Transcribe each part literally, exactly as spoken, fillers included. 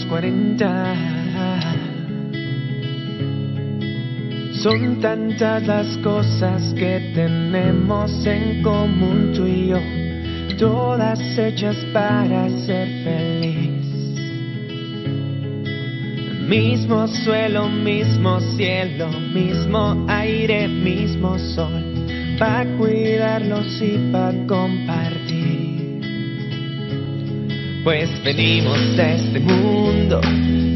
los cuarenta. Son tantas las cosas que tenemos en común tú y yo, todas hechas para ser feliz. Mismo suelo, mismo cielo, mismo aire, mismo sol, pa' cuidarlos y pa' compartir. Pues venimos a este mundo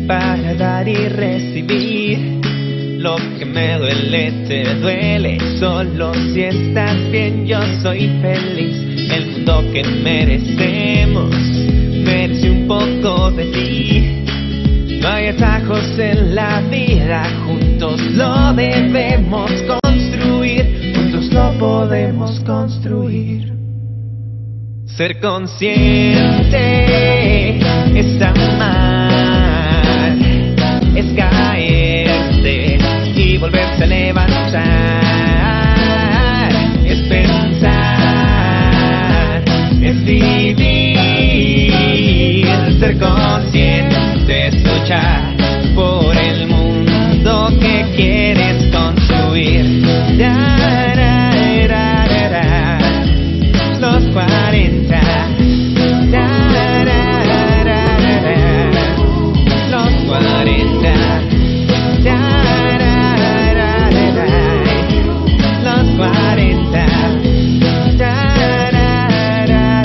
para dar y recibir. Lo que me duele te duele, solo si estás bien yo soy feliz. El mundo que merecemos merece un poco de ti. No hay atajos en la vida, juntos lo debemos construir, juntos lo podemos construir. Ser consciente es amar, es caerte y volverse a levantar, es pensar, es vivir, ser consciente. Luchar por el mundo que quieres construir. Da, da, da, da, da. Los cuarenta. Da, da, da, da, da. Los cuarenta. Da, da, da, da, da. Los cuarenta. Da, da, da, da, da.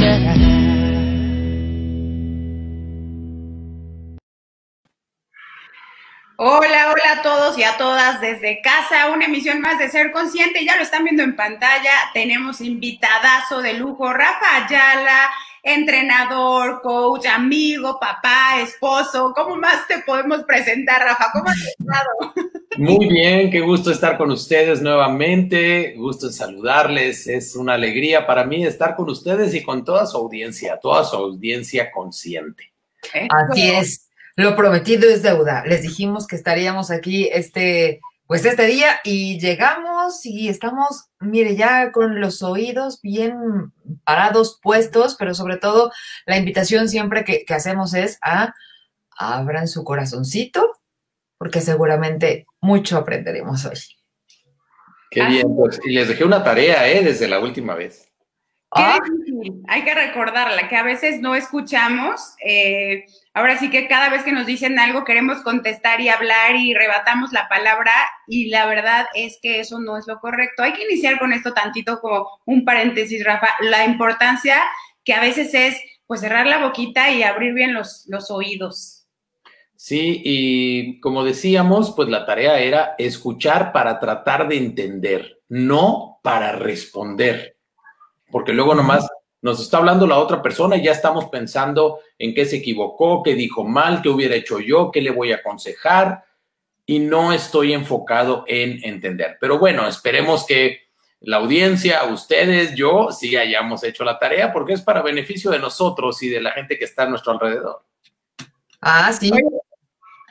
Hola, hola a todos y a todas desde casa, una emisión más de Ser Consciente, ya lo están viendo en pantalla, tenemos invitadazo de lujo, Rafa Ayala, entrenador, coach, amigo, papá, esposo, ¿cómo más te podemos presentar, Rafa? ¿Cómo has estado? Muy bien, qué gusto estar con ustedes nuevamente, gusto en saludarles, es una alegría para mí estar con ustedes y con toda su audiencia, toda su audiencia consciente. ¿Eh? Así es. Lo prometido es deuda. Les dijimos que estaríamos aquí este, pues este día y llegamos y estamos, mire, ya con los oídos bien parados, puestos, pero sobre todo la invitación siempre que, que hacemos es a abran su corazoncito, porque seguramente mucho aprenderemos hoy. Qué bien, pues, y les dejé una tarea, ¿eh? Desde la última vez. Qué ah. difícil. Hay que recordarla, que a veces no escuchamos. Eh, ahora sí que cada vez que nos dicen algo queremos contestar y hablar y rebatamos la palabra y la verdad es que eso no es lo correcto. Hay que iniciar con esto tantito como un paréntesis, Rafa. La importancia que a veces es pues cerrar la boquita y abrir bien los, los oídos. Sí, y como decíamos, pues la tarea era escuchar para tratar de entender, no para responder. Porque luego nomás nos está hablando la otra persona y ya estamos pensando en qué se equivocó, qué dijo mal, qué hubiera hecho yo, qué le voy a aconsejar y no estoy enfocado en entender. Pero bueno, esperemos que la audiencia, ustedes, yo, sí hayamos hecho la tarea porque es para beneficio de nosotros y de la gente que está a nuestro alrededor. Ah, sí.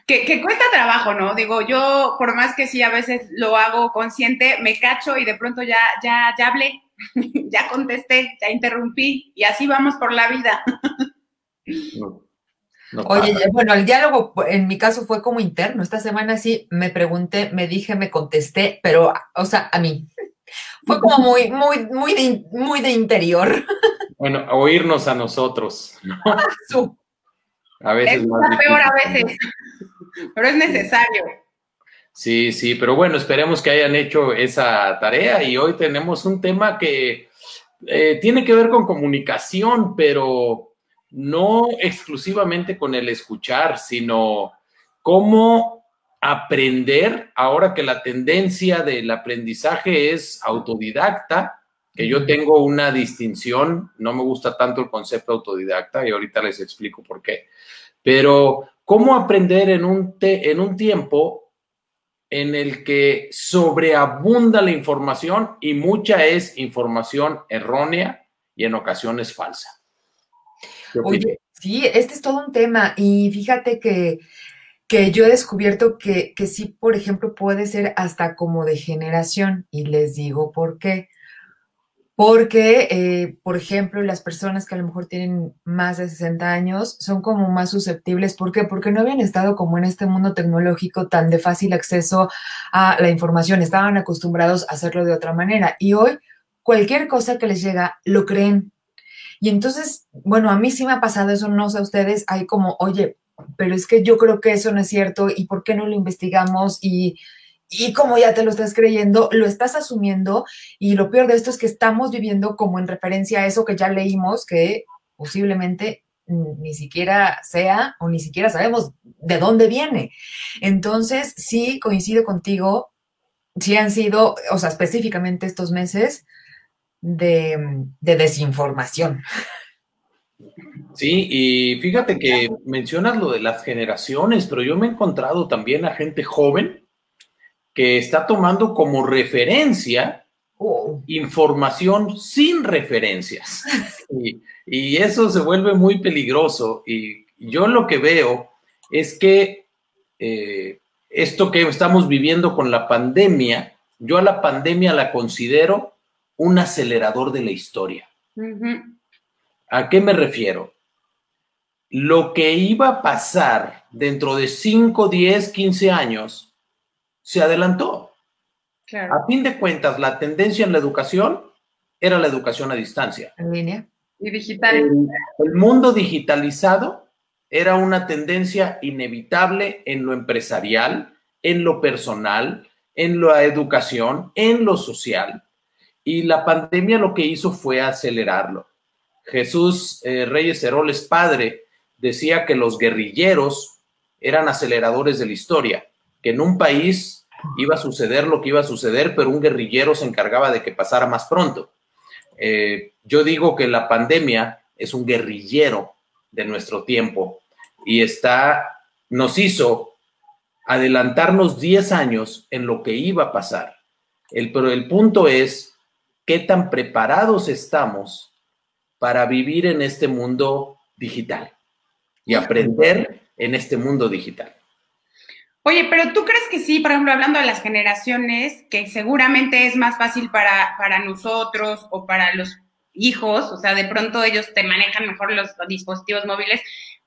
Que, que cuesta trabajo, ¿no? Digo, yo por más que sí a veces lo hago consciente, me cacho y de pronto ya, ya, ya hablé. Ya contesté, ya interrumpí y así vamos por la vida. No, no Oye, bueno, el diálogo en mi caso fue como interno. Esta semana sí me pregunté, me dije, me contesté, pero, o sea, a mí. Fue como muy, muy, muy de, muy de interior. Bueno, oírnos a nosotros, ¿no? A veces es más peor a veces, pero es necesario. Sí, sí, pero bueno, esperemos que hayan hecho esa tarea y hoy tenemos un tema que eh, tiene que ver con comunicación, pero no exclusivamente con el escuchar, sino cómo aprender ahora que la tendencia del aprendizaje es autodidacta, que yo tengo una distinción, no me gusta tanto el concepto autodidacta y ahorita les explico por qué, pero cómo aprender en un, te- en un tiempo en el que sobreabunda la información y mucha es información errónea y en ocasiones falsa. Oye, sí, este es todo un tema y fíjate que, que yo he descubierto que, que sí, por ejemplo, puede ser hasta como de generación y les digo por qué. porque, eh, por ejemplo, las personas que a lo mejor tienen más de sesenta años son como más susceptibles. ¿Por qué? Porque no habían estado como en este mundo tecnológico tan de fácil acceso a la información. Estaban acostumbrados a hacerlo de otra manera. Y hoy, cualquier cosa que les llega, lo creen. Y entonces, bueno, a mí sí me ha pasado eso, no sé a ustedes. Hay como, oye, pero es que yo creo que eso no es cierto. ¿Y por qué no lo investigamos? Y... Y como ya te lo estás creyendo, lo estás asumiendo, y lo peor de esto es que estamos viviendo como en referencia a eso que ya leímos, que posiblemente ni siquiera sea o ni siquiera sabemos de dónde viene. Entonces, sí coincido contigo, sí han sido, o sea, específicamente estos meses de, de desinformación. Sí, y fíjate que mencionas lo de las generaciones, pero yo me he encontrado también a gente joven que está tomando como referencia oh. información sin referencias. Y, y eso se vuelve muy peligroso. Y yo lo que veo es que eh, esto que estamos viviendo con la pandemia, yo a la pandemia la considero un acelerador de la historia. Uh-huh. ¿A qué me refiero? Lo que iba a pasar dentro de cinco, diez, quince años... se adelantó. Claro. A fin de cuentas, la tendencia en la educación era la educación a distancia. En línea. Y digital. El, el mundo digitalizado era una tendencia inevitable en lo empresarial, en lo personal, en la educación, en lo social. Y la pandemia lo que hizo fue acelerarlo. Jesús eh, Reyes Heroles Padre decía que los guerrilleros eran aceleradores de la historia, que en un país iba a suceder lo que iba a suceder, pero un guerrillero se encargaba de que pasara más pronto. Eh, yo digo que la pandemia es un guerrillero de nuestro tiempo y está, nos hizo adelantarnos diez años en lo que iba a pasar. El, pero el punto es qué tan preparados estamos para vivir en este mundo digital y aprender en este mundo digital. Oye, pero ¿tú crees que sí, por ejemplo, hablando de las generaciones, que seguramente es más fácil para, para nosotros o para los hijos, o sea, de pronto ellos te manejan mejor los, los dispositivos móviles,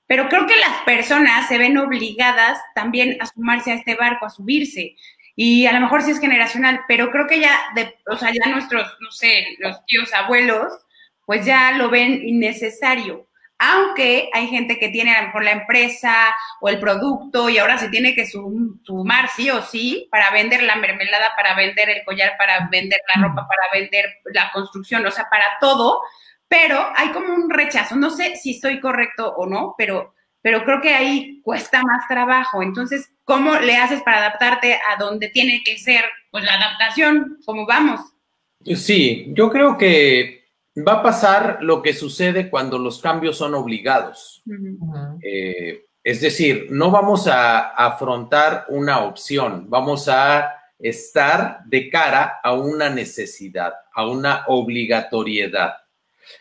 pero creo que las personas se ven obligadas también a sumarse a este barco, a subirse, y a lo mejor sí es generacional, pero creo que ya, de, o sea, ya nuestros, no sé, los tíos, abuelos, pues ya lo ven innecesario. Aunque hay gente que tiene a lo mejor la empresa o el producto y ahora se tiene que sumar sí o sí para vender la mermelada, para vender el collar, para vender la ropa, para vender la construcción, o sea, para todo, pero hay como un rechazo. No sé si estoy correcto o no, pero, pero creo que ahí cuesta más trabajo. Entonces, ¿cómo le haces para adaptarte a donde tiene que ser pues, la adaptación? ¿Cómo vamos? Sí, yo creo que va a pasar lo que sucede cuando los cambios son obligados. Uh-huh. Eh, es decir, no vamos a afrontar una opción, vamos a estar de cara a una necesidad, a una obligatoriedad.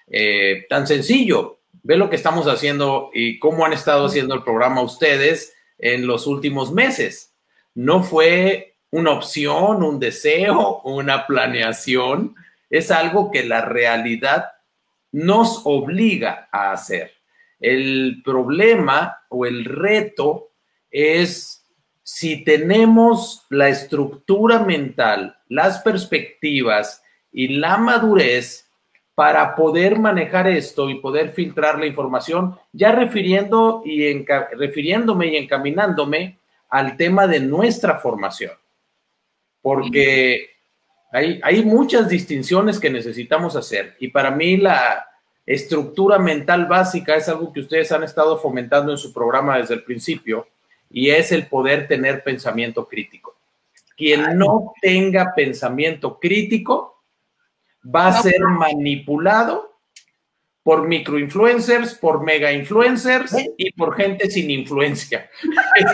Eh, tan sencillo, ve lo que estamos haciendo y cómo han estado haciendo el programa ustedes en los últimos meses. No fue una opción, un deseo, una planeación. Es algo que la realidad nos obliga a hacer. El problema o el reto es si tenemos la estructura mental, las perspectivas y la madurez para poder manejar esto y poder filtrar la información, ya refiriendo y enca- refiriéndome y encaminándome al tema de nuestra formación. Porque... Hay, hay muchas distinciones que necesitamos hacer y para mí la estructura mental básica es algo que ustedes han estado fomentando en su programa desde el principio y es el poder tener pensamiento crítico. Quien no tenga pensamiento crítico va a ser manipulado por microinfluencers, por mega influencers y por gente sin influencia.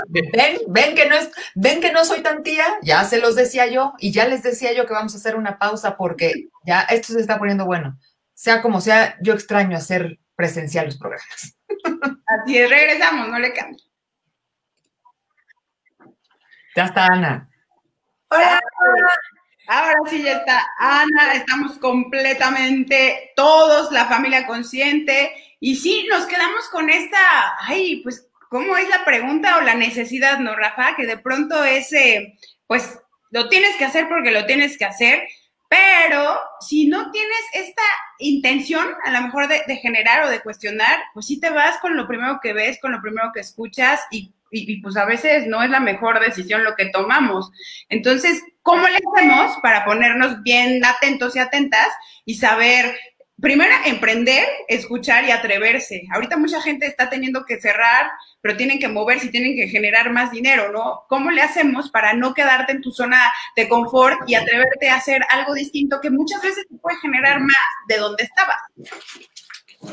Ven, ven que no es, ven que no soy tan tía, ya se los decía yo y ya les decía yo que vamos a hacer una pausa porque ya esto se está poniendo bueno. Sea como sea, yo extraño hacer presencial los programas. Así es, regresamos, no le cambio. Ya está Ana. Hola. Ahora sí ya está, Ana, estamos completamente todos, la familia consciente, y sí, nos quedamos con esta, ay, pues, ¿cómo es la pregunta o la necesidad, no, Rafa? Que de pronto ese, pues, lo tienes que hacer porque lo tienes que hacer, pero si no tienes esta intención, a lo mejor de, de generar o de cuestionar, pues sí te vas con lo primero que ves, con lo primero que escuchas, y Y, y pues a veces no es la mejor decisión lo que tomamos. Entonces, ¿cómo le hacemos para ponernos bien atentos y atentas y saber, primero, emprender, escuchar y atreverse? Ahorita mucha gente está teniendo que cerrar, pero tienen que moverse y tienen que generar más dinero, ¿no? ¿Cómo le hacemos para no quedarte en tu zona de confort y atreverte a hacer algo distinto que muchas veces te puede generar más de donde estabas?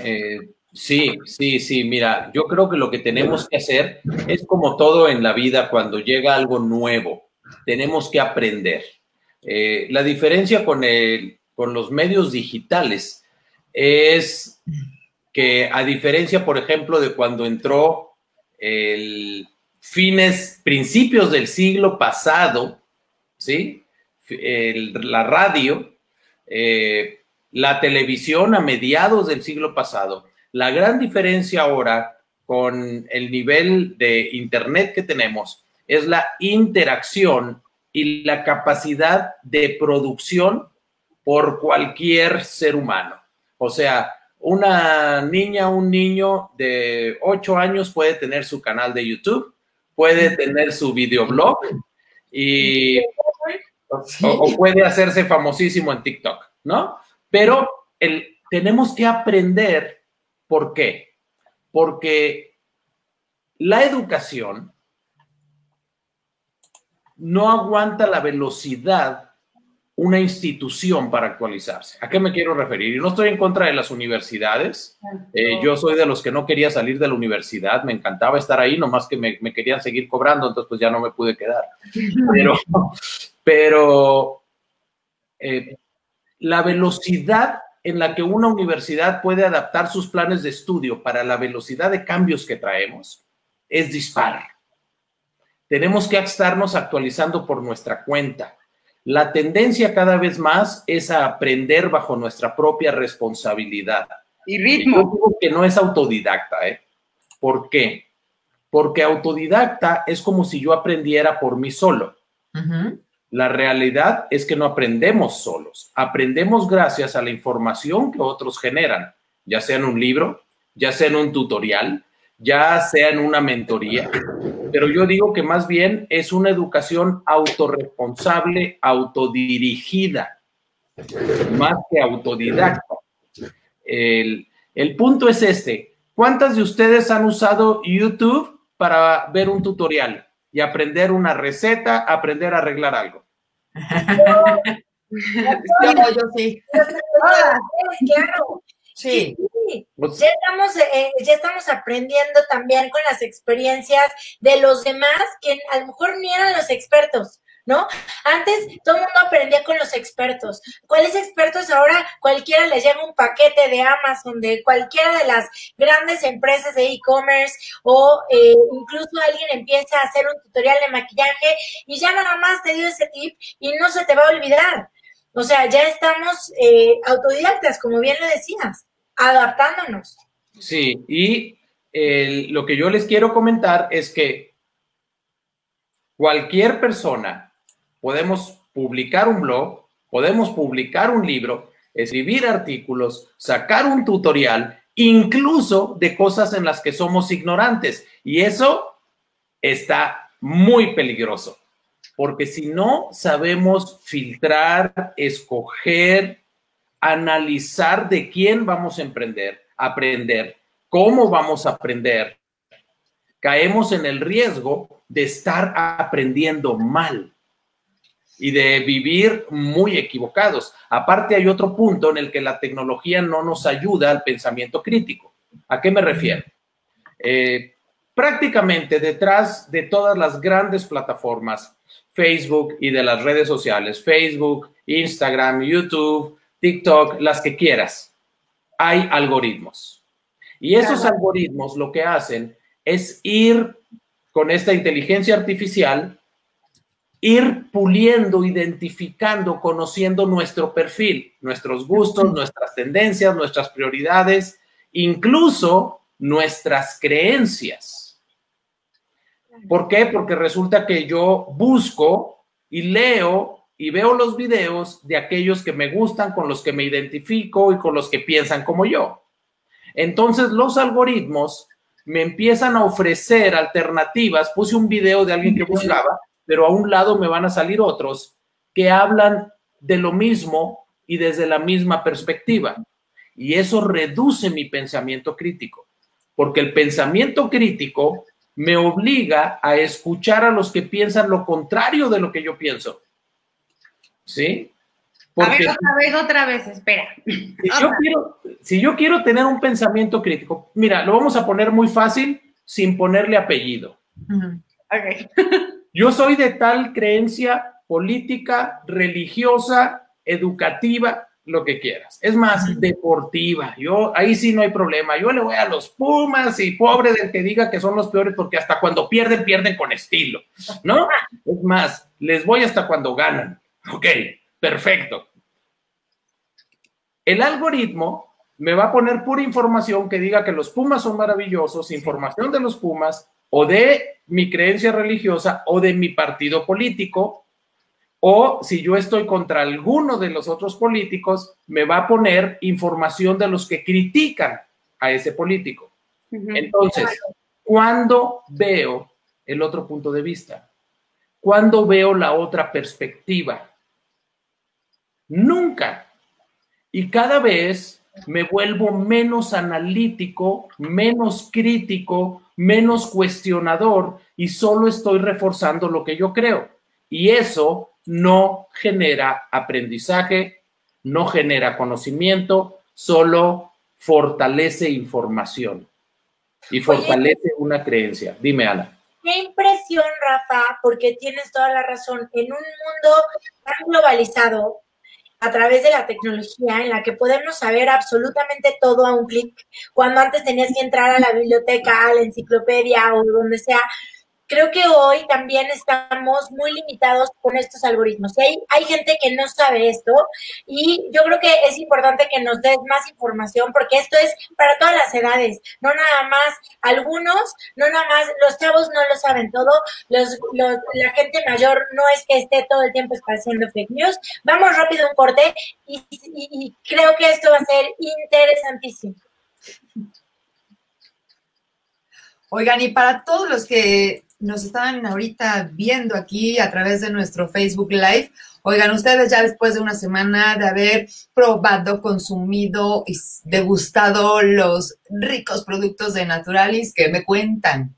Eh... Sí, sí, sí, mira, yo creo que lo que tenemos que hacer es como todo en la vida, cuando llega algo nuevo, tenemos que aprender. Eh, la diferencia con, el, con los medios digitales es que, a diferencia, por ejemplo, de cuando entró el fines, principios del siglo pasado, ¿sí? El, la radio, eh, la televisión a mediados del siglo pasado. La gran diferencia ahora con el nivel de internet que tenemos es la interacción y la capacidad de producción por cualquier ser humano. O sea, una niña, un niño de ocho años puede tener su canal de YouTube, puede tener su videoblog y, o, o puede hacerse famosísimo en TikTok, ¿no? Pero el, tenemos que aprender. ¿Por qué? Porque la educación no aguanta la velocidad una institución para actualizarse. ¿A qué me quiero referir? Y no estoy en contra de las universidades. Eh, yo soy de los que no quería salir de la universidad. Me encantaba estar ahí, nomás que me, me querían seguir cobrando, entonces pues ya no me pude quedar. Pero, pero eh, la velocidad en la que una universidad puede adaptar sus planes de estudio para la velocidad de cambios que traemos, es dispar. Tenemos que estarnos actualizando por nuestra cuenta. La tendencia cada vez más es a aprender bajo nuestra propia responsabilidad. Y ritmo. Yo digo que no es autodidacta, ¿eh? ¿Por qué? Porque autodidacta es como si yo aprendiera por mí solo. Uh-huh. La realidad es que no aprendemos solos, aprendemos gracias a la información que otros generan, ya sea en un libro, ya sea en un tutorial, ya sea en una mentoría, pero yo digo que más bien es una educación autorresponsable, autodirigida, más que autodidacta. El, el punto es este, ¿cuántas de ustedes han usado YouTube para ver un tutorial y aprender una receta, aprender a arreglar algo? No, no, yo sí. Claro. Sí. Sí. Ya estamos, eh, ya estamos aprendiendo también con las experiencias de los demás que a lo mejor ni eran los expertos, ¿no? Antes todo el mundo aprendía con los expertos. ¿Cuáles expertos? Ahora cualquiera les llega un paquete de Amazon, de cualquiera de las grandes empresas de e-commerce, o eh, incluso alguien empieza a hacer un tutorial de maquillaje y ya nada más te dio ese tip y no se te va a olvidar. O sea, ya estamos eh, autodidactas, como bien lo decías, adaptándonos. Sí, y eh, lo que yo les quiero comentar es que cualquier persona, podemos publicar un blog, podemos publicar un libro, escribir artículos, sacar un tutorial, incluso de cosas en las que somos ignorantes. Y eso está muy peligroso, porque si no sabemos filtrar, escoger, analizar de quién vamos a emprender, aprender, cómo vamos a aprender, caemos en el riesgo de estar aprendiendo mal y de vivir muy equivocados. Aparte, hay otro punto en el que la tecnología no nos ayuda al pensamiento crítico. ¿A qué me refiero? Eh, prácticamente detrás de todas las grandes plataformas, Facebook y de las redes sociales, Facebook, Instagram, YouTube, TikTok, las que quieras, hay algoritmos. Y esos algoritmos lo que hacen es ir con esta inteligencia artificial ir puliendo, identificando, conociendo nuestro perfil, nuestros gustos, nuestras tendencias, nuestras prioridades, incluso nuestras creencias. ¿Por qué? Porque resulta que yo busco y leo y veo los videos de aquellos que me gustan, con los que me identifico y con los que piensan como yo. Entonces los algoritmos me empiezan a ofrecer alternativas. Puse un video de alguien que buscaba, pero a un lado me van a salir otros que hablan de lo mismo y desde la misma perspectiva. Y eso reduce mi pensamiento crítico, porque el pensamiento crítico me obliga a escuchar a los que piensan lo contrario de lo que yo pienso. ¿Sí? Porque a ver, otra vez, otra vez, espera. Si, otra. Yo quiero, si yo quiero tener un pensamiento crítico, mira, lo vamos a poner muy fácil sin ponerle apellido. Uh-huh. Okay. Yo soy de tal creencia política, religiosa, educativa, lo que quieras. Es más, deportiva. Yo, ahí sí no hay problema. Yo le voy a los Pumas y pobre del que diga que son los peores, porque hasta cuando pierden, pierden con estilo, ¿no? Es más, les voy hasta cuando ganan. Ok, perfecto. El algoritmo me va a poner pura información que diga que los Pumas son maravillosos, información de los Pumas, o de mi creencia religiosa, o de mi partido político, o si yo estoy contra alguno de los otros políticos, me va a poner información de los que critican a ese político. Uh-huh. Entonces, claro. ¿Cuándo veo el otro punto de vista? ¿Cuándo veo la otra perspectiva? Nunca. Y cada vez me vuelvo menos analítico, menos crítico, menos cuestionador, y solo estoy reforzando lo que yo creo. Y eso no genera aprendizaje, no genera conocimiento, solo fortalece información y fortalece Oye, una creencia. Dime, Ana. Qué impresión, Rafa, porque tienes toda la razón. En un mundo tan globalizado, a través de la tecnología, en la que podemos saber absolutamente todo a un clic, cuando antes tenías que entrar a la biblioteca, a la enciclopedia o donde sea, creo que hoy también estamos muy limitados con estos algoritmos. Hay, hay gente que no sabe esto, y yo creo que es importante que nos des más información, porque esto es para todas las edades, no nada más algunos, no nada más los chavos no lo saben todo, los, los, la gente mayor no es que esté todo el tiempo esparciendo fake news. Vamos rápido a un corte y, y, y creo que esto va a ser interesantísimo. Oigan, y para todos los que nos están ahorita viendo aquí a través de nuestro Facebook Live, oigan, ustedes ya después de una semana de haber probado, consumido y degustado los ricos productos de Naturalis, ¿qué me cuentan?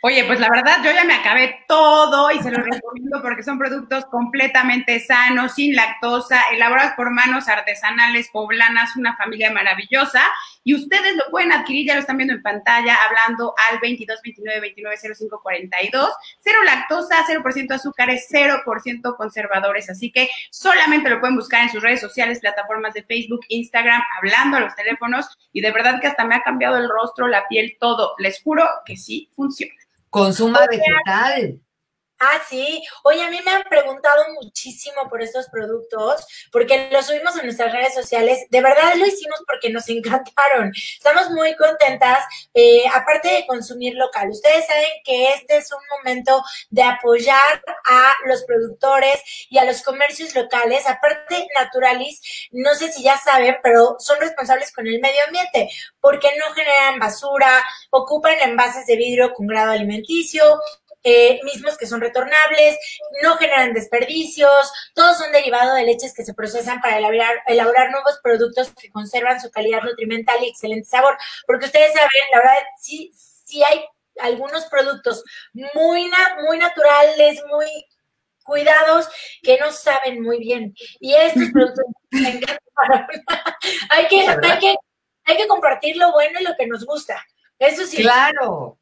Oye, pues la verdad, yo ya me acabé todo y se los recomiendo porque son productos completamente sanos, sin lactosa, elaborados por manos artesanales poblanas, una familia maravillosa. Y ustedes lo pueden adquirir, ya lo están viendo en pantalla, hablando al veintidós veintinueve veintinueve cero cinco cuarenta y dos. Cero lactosa, cero por ciento azúcares, cero por ciento conservadores. Así que solamente lo pueden buscar en sus redes sociales, plataformas de Facebook, Instagram, hablando a los teléfonos. Y de verdad que hasta me ha cambiado el rostro, la piel, todo. Les juro que sí funciona. Consuma Oye, vegetal. Ah, sí. Oye, a mí me han preguntado muchísimo por estos productos, porque los subimos en nuestras redes sociales. De verdad lo hicimos porque nos encantaron. Estamos muy contentas, eh, aparte de consumir local. Ustedes saben que este es un momento de apoyar a los productores y a los comercios locales. Aparte, Naturalis, no sé si ya saben, pero son responsables con el medio ambiente, porque no generan basura, ocupan envases de vidrio con grado alimenticio, Eh, mismos que son retornables, no generan desperdicios, todos son derivados de leches que se procesan para elaborar, elaborar nuevos productos que conservan su calidad nutrimental y excelente sabor. Porque ustedes saben, la verdad, sí, sí hay algunos productos muy, na, muy naturales, muy cuidados, que no saben muy bien. Y estos productos me encantan. hay, que, hay, que, hay que compartir lo bueno y lo que nos gusta. Eso sí. Claro.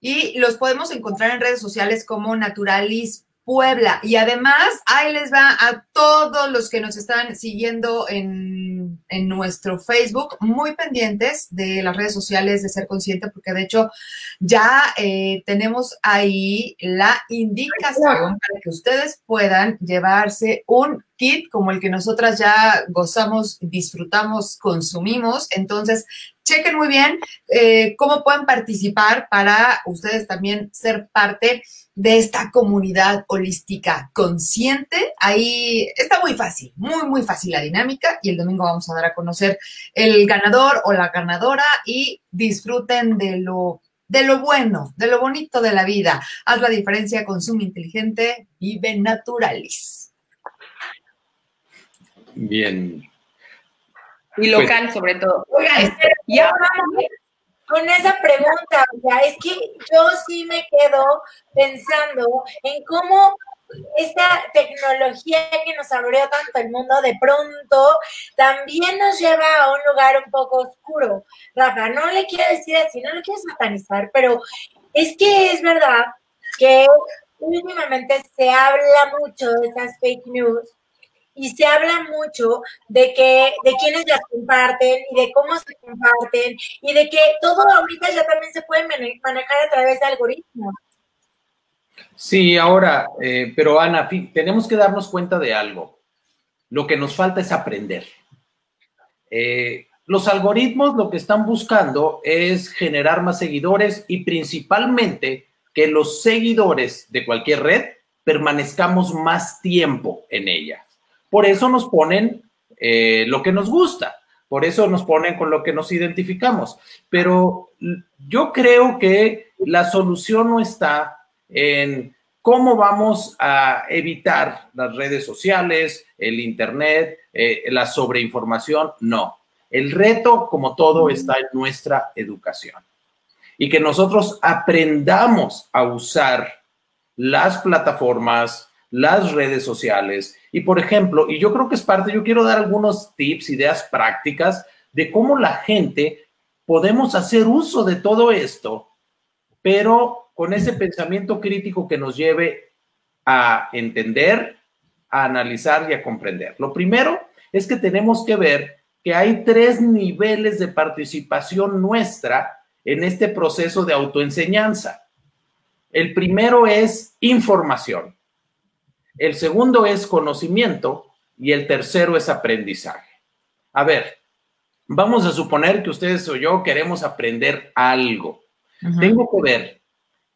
Y los podemos encontrar en redes sociales como Naturalis Puebla. Y además, ahí les va a todos los que nos están siguiendo en, en nuestro Facebook, muy pendientes de las redes sociales de Ser Consciente, porque de hecho ya eh, tenemos ahí la indicación para que ustedes puedan llevarse un kit como el que nosotras ya gozamos, disfrutamos, consumimos. Entonces, chequen muy bien eh, cómo pueden participar para ustedes también ser parte de esta comunidad holística consciente. Ahí está muy fácil, muy, muy fácil la dinámica, y el domingo vamos a dar a conocer el ganador o la ganadora, y disfruten de lo, de lo bueno, de lo bonito de la vida. Haz la diferencia, consume inteligente, vive Naturalis. Bien. Y local, pues, sobre todo. Oigan, ya vamos con esa pregunta. O sea, es que yo sí me quedo pensando en cómo esta tecnología que nos abrió tanto el mundo, de pronto, también nos lleva a un lugar un poco oscuro. Rafa, no le quiero decir así, no lo quiero satanizar, pero es que es verdad que últimamente se habla mucho de esas fake news, y se habla mucho de que de quiénes las comparten y de cómo se comparten, y de que todo ahorita ya también se puede manejar a través de algoritmos. Sí, ahora, eh, pero Ana, tenemos que darnos cuenta de algo. Lo que nos falta es aprender. Eh, los algoritmos lo que están buscando es generar más seguidores, y principalmente que los seguidores de cualquier red permanezcamos más tiempo en ella. Por eso nos ponen eh, lo que nos gusta, por eso nos ponen con lo que nos identificamos. Pero yo creo que la solución no está en cómo vamos a evitar las redes sociales, el internet, eh, la sobreinformación. No, el reto, como todo, está en nuestra educación. Y que nosotros aprendamos a usar las plataformas, las redes sociales. Y por ejemplo, y yo creo que es parte, yo quiero dar algunos tips, ideas prácticas de cómo la gente podemos hacer uso de todo esto, pero con ese pensamiento crítico que nos lleve a entender, a analizar y a comprender. Lo primero es que tenemos que ver que hay tres niveles de participación nuestra en este proceso de autoenseñanza. El primero es información. El segundo es conocimiento y el tercero es aprendizaje. A ver, vamos a suponer que ustedes o yo queremos aprender algo. Uh-huh. Tengo que ver,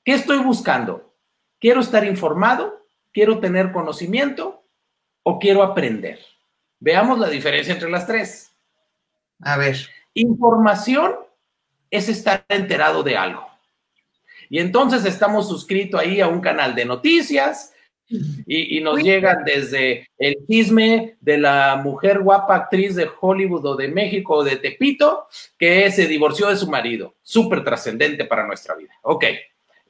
¿qué estoy buscando? ¿Quiero estar informado? ¿Quiero tener conocimiento? ¿O quiero aprender? Veamos la diferencia entre las tres. A ver. Información es estar enterado de algo. Y entonces estamos suscritos ahí a un canal de noticias, Y, y nos Uy. llegan desde el chisme de la mujer guapa actriz de Hollywood o de México o de Tepito que se divorció de su marido. Súper trascendente para nuestra vida. Ok,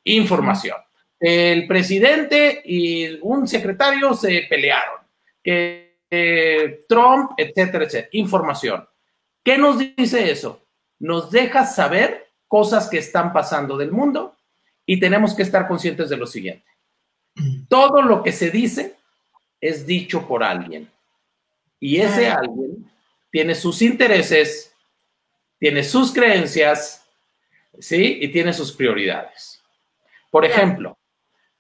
información. El presidente y un secretario se pelearon. Que eh, Trump, etcétera, etcétera. Información. ¿Qué nos dice eso? Nos deja saber cosas que están pasando del mundo, y tenemos que estar conscientes de lo siguiente. Todo lo que se dice es dicho por alguien, y ese alguien tiene sus intereses, tiene sus creencias, ¿sí? Y tiene sus prioridades. Por ejemplo,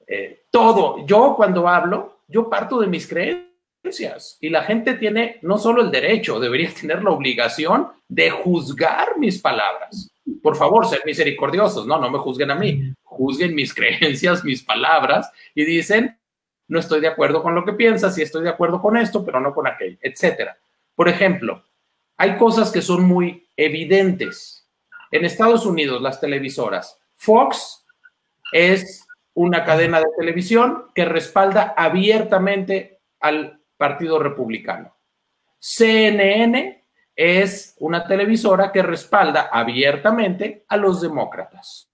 eh, todo, yo cuando hablo, yo parto de mis creencias, y la gente tiene no solo el derecho, debería tener la obligación de juzgar mis palabras. Por favor, ser misericordiosos, no, no me juzguen a mí, juzguen mis creencias, mis palabras, y dicen, no estoy de acuerdo con lo que piensas, y estoy de acuerdo con esto, pero no con aquello, etcétera. Por ejemplo, hay cosas que son muy evidentes. En Estados Unidos, las televisoras, Fox es una cadena de televisión que respalda abiertamente al Partido Republicano. C N N es una televisora que respalda abiertamente a los demócratas.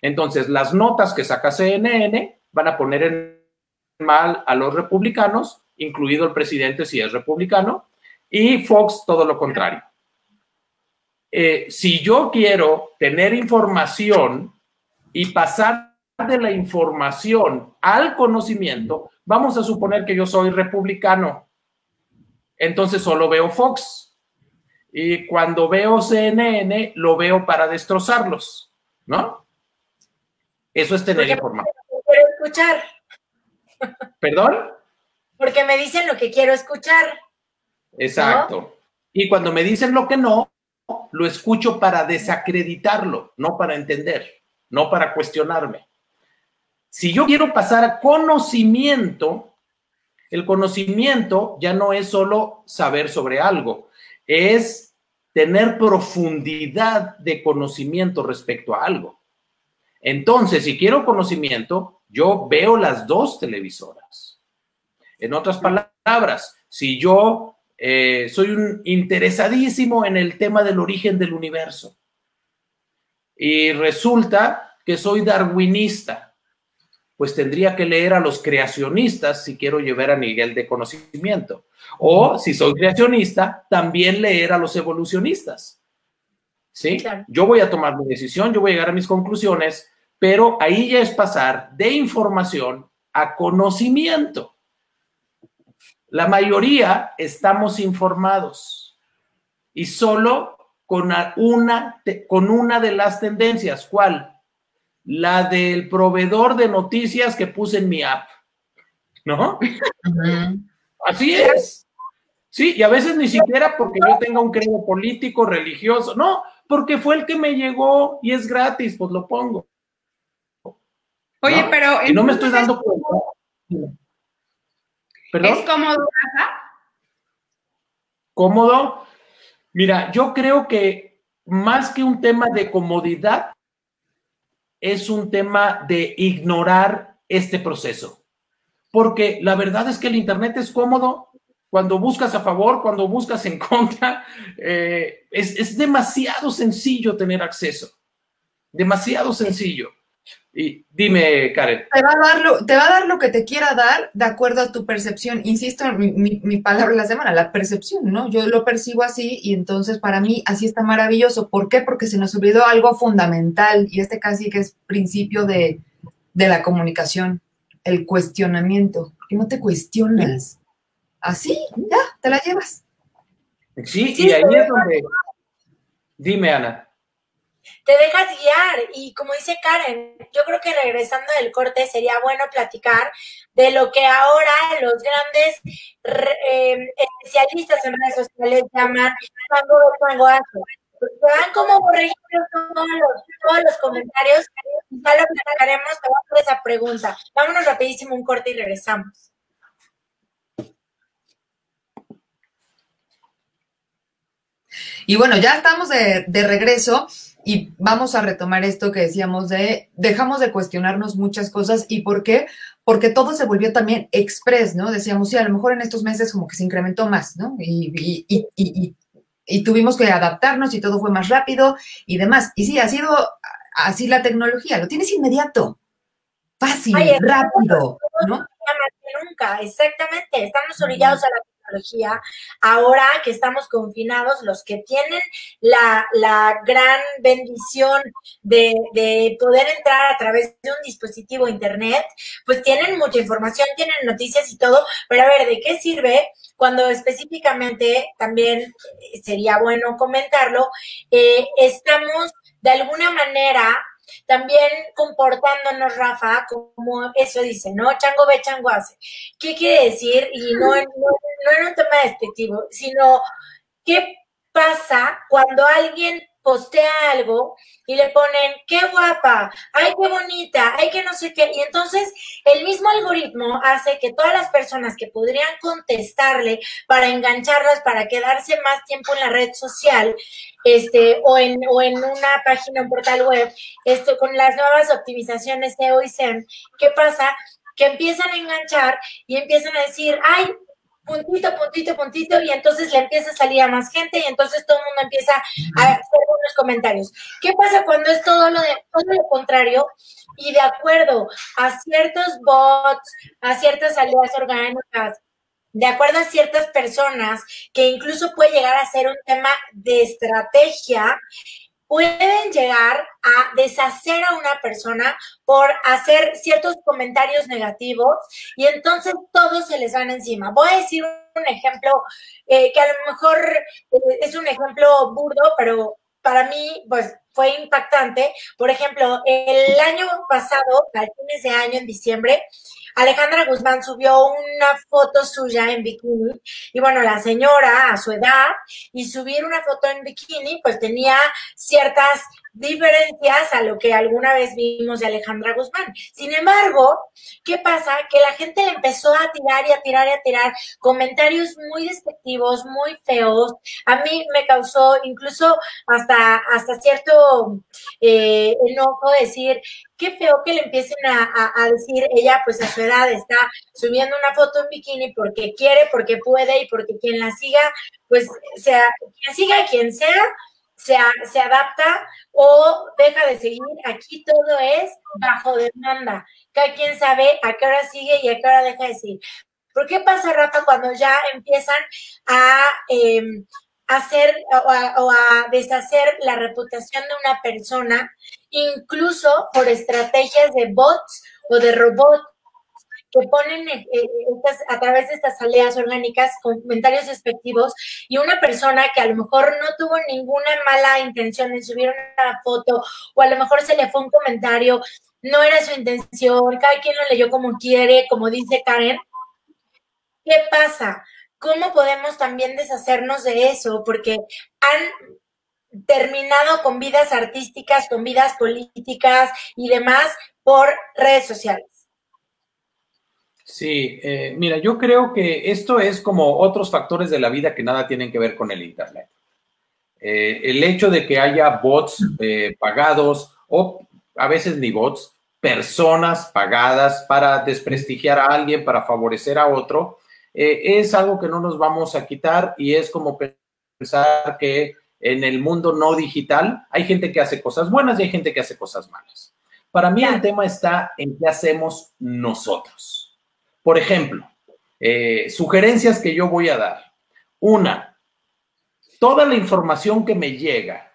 Entonces, las notas que saca C N N van a poner en mal a los republicanos, incluido el presidente si es republicano, y Fox todo lo contrario. Eh, si yo quiero tener información y pasar de la información al conocimiento, vamos a suponer que yo soy republicano, entonces solo veo Fox, y cuando veo C N N lo veo para destrozarlos, ¿no? Eso es tener información. Quiero escuchar. ¿Perdón? Porque me dicen lo que quiero escuchar. Exacto. ¿No? Y cuando me dicen lo que no, lo escucho para desacreditarlo, no para entender, no para cuestionarme. Si yo quiero pasar a conocimiento, el conocimiento ya no es solo saber sobre algo, es tener profundidad de conocimiento respecto a algo. Entonces, si quiero conocimiento, yo veo las dos televisoras. En otras palabras, si yo eh, soy un interesadísimo en el tema del origen del universo y resulta que soy darwinista, pues tendría que leer a los creacionistas si quiero llevar a nivel de conocimiento. O si soy creacionista, también leer a los evolucionistas. ¿Sí? Claro. Yo voy a tomar mi decisión, yo voy a llegar a mis conclusiones, pero ahí ya es pasar de información a conocimiento. La mayoría estamos informados y solo con una, con una de las tendencias. ¿Cuál? La del proveedor de noticias que puse en mi app, ¿no? Uh-huh. Así es. Sí, y a veces ni siquiera porque yo tenga un credo político, religioso, no, porque fue el que me llegó y es gratis, pues lo pongo. Oye, ¿no? Pero... Y no me estoy dando cuenta. ¿Perdón? ¿Es cómodo, Rafa? ¿Cómodo? Mira, yo creo que más que un tema de comodidad, es un tema de ignorar este proceso. Porque la verdad es que el internet es cómodo cuando buscas a favor, cuando buscas en contra. Eh, es, es demasiado sencillo tener acceso. Demasiado sencillo. Y dime, Karen. Te va a dar lo, te va a dar lo que te quiera dar de acuerdo a tu percepción. Insisto, mi, mi, mi palabra de la semana, la percepción, ¿no? Yo lo percibo así y entonces para mí así está maravilloso. ¿Por qué? Porque se nos olvidó algo fundamental y este casi que es principio de, de la comunicación, el cuestionamiento. Porque no te cuestionas. Así, ya, te la llevas. Sí, sí, y ahí es donde... Dime, Ana. Te dejas guiar y como dice Karen, yo creo que regresando del corte sería bueno platicar de lo que ahora los grandes eh, especialistas en redes sociales llaman tango de tangoazo. Vean cómo corregimos todos los, todos los comentarios, ya lo platicaremos con esa pregunta. Vámonos rapidísimo un corte y regresamos. Y bueno, ya estamos de, de regreso y vamos a retomar esto que decíamos de dejamos de cuestionarnos muchas cosas. ¿Y por qué? Porque todo se volvió también express, ¿no? Decíamos, sí, a lo mejor en estos meses como que se incrementó más, ¿no? Y, y, y, y, y, y tuvimos que adaptarnos y todo fue más rápido y demás. Y sí, ha sido así la tecnología. Lo tienes inmediato, fácil, Ay, rápido, ¿no? Más que nunca, exactamente. Estamos orillados a la tecnología, ahora que estamos confinados, los que tienen la, la gran bendición de, de poder entrar a través de un dispositivo internet, pues tienen mucha información, tienen noticias y todo, pero a ver, ¿de qué sirve? Cuando específicamente, también sería bueno comentarlo, eh, estamos de alguna manera... También comportándonos, Rafa, como eso dice, ¿no? Chango ve, chango hace. ¿Qué quiere decir? Y no, no, no en un tema despectivo, sino ¿qué pasa cuando alguien postea algo y le ponen, qué guapa, ay, qué bonita, ay, que no sé qué? Y entonces el mismo algoritmo hace que todas las personas que podrían contestarle para engancharlas, para quedarse más tiempo en la red social, este, o en, o en una página, un portal web, esto, con las nuevas optimizaciones S E O y S E M, ¿qué pasa? Que empiezan a enganchar y empiezan a decir, ay, puntito, puntito, puntito, y entonces le empieza a salir a más gente y entonces todo el mundo empieza a hacer unos comentarios. ¿Qué pasa cuando es todo lo, de, todo lo contrario? Y de acuerdo a ciertos bots, a ciertas salidas orgánicas, de acuerdo a ciertas personas, que incluso puede llegar a ser un tema de estrategia, pueden llegar a deshacer a una persona por hacer ciertos comentarios negativos y entonces todos se les van encima. Voy a decir un ejemplo eh, que a lo mejor eh, es un ejemplo burdo, pero para mí pues fue impactante. Por ejemplo, el año pasado, al fines de año, en diciembre, Alejandra Guzmán subió una foto suya en bikini y, bueno, la señora a su edad y subir una foto en bikini pues tenía ciertas diferencias a lo que alguna vez vimos de Alejandra Guzmán. Sin embargo, ¿qué pasa? Que la gente le empezó a tirar y a tirar y a tirar comentarios muy despectivos, muy feos. A mí me causó incluso hasta, hasta cierto eh, enojo decir, qué feo que le empiecen a, a, a decir, ella pues a su edad está subiendo una foto en bikini porque quiere, porque puede y porque quien la siga, pues sea quien siga, quien sea, Se, se adapta o deja de seguir. Aquí todo es bajo demanda. Cada quien sabe a qué hora sigue y a qué hora deja de seguir. ¿Por qué pasa, Rafa, cuando ya empiezan a eh, hacer o a, o a deshacer la reputación de una persona, incluso por estrategias de bots o de robots que ponen eh, estas, a través de estas aleas orgánicas comentarios despectivos, y una persona que a lo mejor no tuvo ninguna mala intención en subir una foto, o a lo mejor se le fue un comentario, no era su intención, cada quien lo leyó como quiere, como dice Karen? ¿Qué pasa? ¿Cómo podemos también deshacernos de eso? Porque han terminado con vidas artísticas, con vidas políticas y demás por redes sociales. Sí, eh, mira, yo creo que esto es como otros factores de la vida que nada tienen que ver con el Internet. Eh, el hecho de que haya bots eh, pagados, o a veces ni bots, personas pagadas para desprestigiar a alguien, para favorecer a otro, eh, es algo que no nos vamos a quitar, y es como pensar que en el mundo no digital hay gente que hace cosas buenas y hay gente que hace cosas malas. Para mí el tema está en qué hacemos nosotros. Por ejemplo, eh, sugerencias que yo voy a dar. Una, toda la información que me llega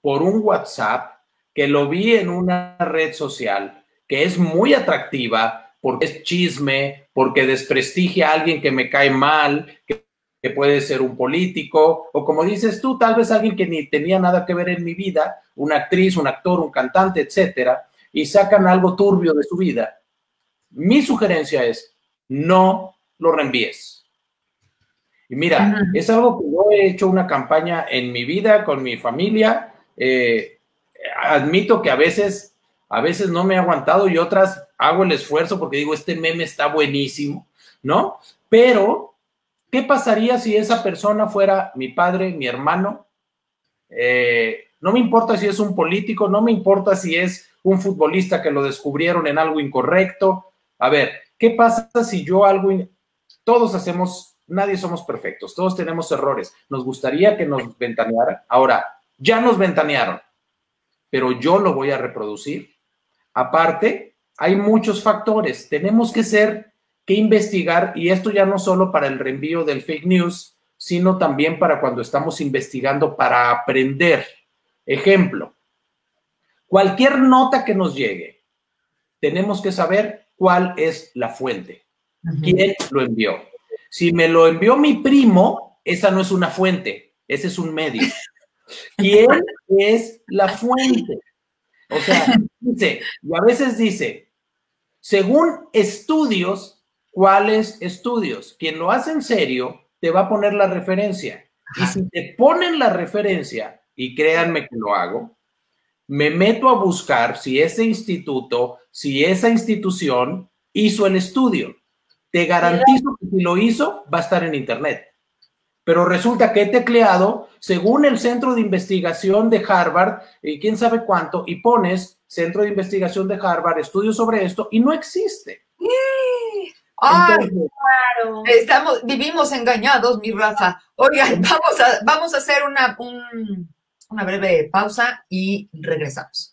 por un WhatsApp, que lo vi en una red social, que es muy atractiva porque es chisme, porque desprestigia a alguien que me cae mal, que, que puede ser un político, o como dices tú, tal vez alguien que ni tenía nada que ver en mi vida, una actriz, un actor, un cantante, etcétera, y sacan algo turbio de su vida. Mi sugerencia es, no lo reenvíes. Y mira, Ajá. es algo que yo he hecho una campaña en mi vida, con mi familia. Eh, admito que a veces, a veces no me he aguantado y otras hago el esfuerzo porque digo, este meme está buenísimo, ¿no? Pero, ¿qué pasaría si esa persona fuera mi padre, mi hermano? Eh, no me importa si es un político, no me importa si es un futbolista que lo descubrieron en algo incorrecto. A ver, ¿qué pasa si yo algo... In... Todos hacemos, nadie somos perfectos, todos tenemos errores. Nos gustaría que nos ventanearan. Ahora, ya nos ventanearon, pero yo lo voy a reproducir. Aparte, hay muchos factores. Tenemos que ser, que investigar, y esto ya no solo para el reenvío del fake news, sino también para cuando estamos investigando para aprender. Ejemplo, cualquier nota que nos llegue, tenemos que saber cuál es la fuente, quién lo envió. Si me lo envió mi primo, esa no es una fuente, ese es un medio. ¿Quién es la fuente? O sea, dice, y a veces dice, según estudios, ¿cuáles estudios? Quien lo hace en serio te va a poner la referencia. Y si te ponen la referencia, y créanme que lo hago, me meto a buscar si ese instituto, si esa institución hizo el estudio. Te garantizo que si lo hizo, va a estar en internet. Pero resulta que he tecleado, según el Centro de Investigación de Harvard, y quién sabe cuánto, y pones Centro de Investigación de Harvard, estudios sobre esto, y no existe. Ay, Entonces, claro. Estamos, vivimos engañados, mi raza. Oigan, vamos a, vamos a hacer una... Un... una breve pausa y regresamos.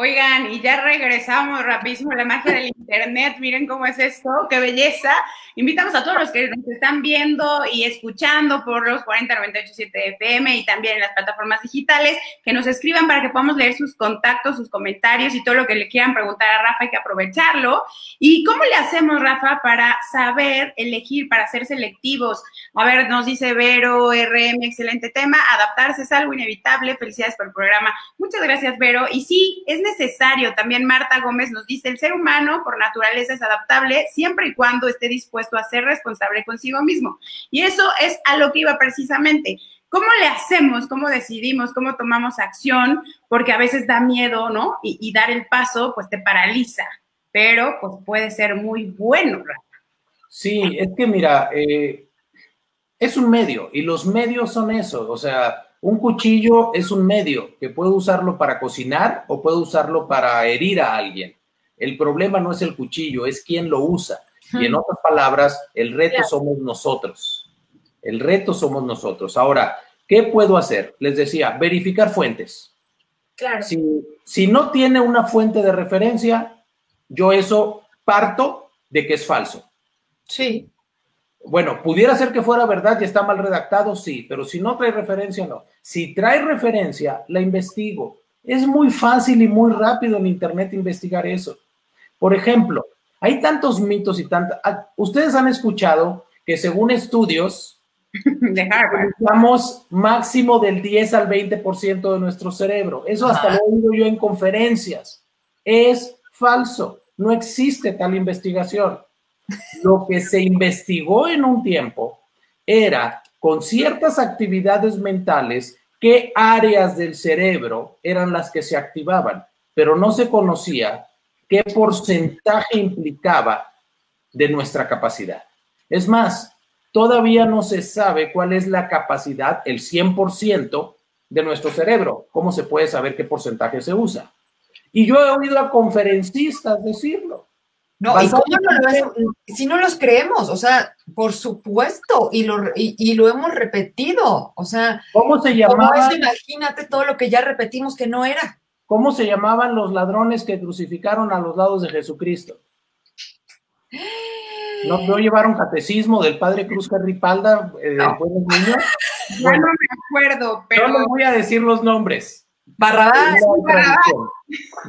Oigan, y ya regresamos rapidísimo, la magia del internet, miren cómo es esto, qué belleza. Invitamos a todos los que nos están viendo y escuchando por los cuarenta noventa y ocho punto siete F M y también en las plataformas digitales, que nos escriban para que podamos leer sus contactos, sus comentarios y todo lo que le quieran preguntar a Rafa, hay que aprovecharlo. ¿Y cómo le hacemos, Rafa, para saber elegir, para ser selectivos? A ver, nos dice Vero, R M, excelente tema, adaptarse es algo inevitable, felicidades por el programa. Muchas gracias, Vero. Y sí, es necesario. También Marta Gómez nos dice, el ser humano por naturaleza es adaptable siempre y cuando esté dispuesto a ser responsable consigo mismo. Y eso es a lo que iba precisamente. ¿Cómo le hacemos? ¿Cómo decidimos? ¿Cómo tomamos acción? Porque a veces da miedo, ¿no? Y, y dar el paso, pues, te paraliza. Pero, pues, puede ser muy bueno, Rafa. Sí, es que, mira, eh, es un medio. Y los medios son eso. O sea, un cuchillo es un medio que puedo usarlo para cocinar o puedo usarlo para herir a alguien. El problema no es el cuchillo, es quién lo usa. Y en otras palabras, el reto claro. somos nosotros. El reto somos nosotros. Ahora, ¿qué puedo hacer? Les decía, verificar fuentes. Claro. Si, si no tiene una fuente de referencia, yo eso parto de que es falso. Sí. Bueno, pudiera ser que fuera verdad y está mal redactado, sí, pero si no trae referencia, no. Si trae referencia, la investigo. Es muy fácil y muy rápido en internet investigar eso. Por ejemplo, hay tantos mitos y tantas... Ustedes han escuchado que según estudios... De Harvard. Usamos máximo del diez al veinte por ciento de nuestro cerebro. Eso hasta ah. lo he oído yo en conferencias. Es falso. No existe tal investigación. Lo que se investigó en un tiempo era con ciertas actividades mentales qué áreas del cerebro eran las que se activaban, pero no se conocía qué porcentaje implicaba de nuestra capacidad. Es más, todavía no se sabe cuál es la capacidad, el cien por ciento de nuestro cerebro. ¿Cómo se puede saber qué porcentaje se usa? Y yo he oído a conferencistas decirlo. No, ¿y cómo no lo, si no los creemos? O sea, por supuesto, y lo, y, y lo hemos repetido. O sea, ¿cómo se llamaba? Como eso, imagínate todo lo que ya repetimos que no era. ¿Cómo se llamaban los ladrones que crucificaron a los lados de Jesucristo? ¿No, no llevaron catecismo del padre Cruz Carripalda? Eh, no. Bueno, no, no me acuerdo, pero... No les voy a decir los nombres. Barrabás. Barrabás.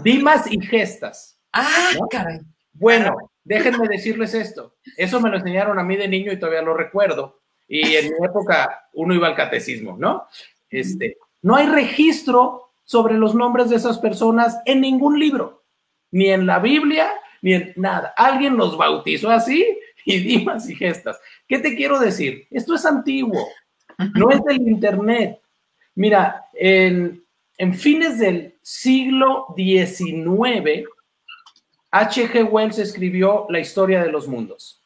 Dimas y Gestas. Ah, ¿no? Caray. Bueno, déjenme decirles esto. Eso me lo enseñaron a mí de niño y todavía lo recuerdo. Y en mi época uno iba al catecismo, ¿no? Este, no hay registro sobre los nombres de esas personas en ningún libro. Ni en la Biblia, ni en nada. Alguien los bautizó así y Dimas y Gestas. ¿Qué te quiero decir? Esto es antiguo. No es del internet. Mira, en, en fines del siglo diecinueve... H G Wells escribió La historia de los mundos,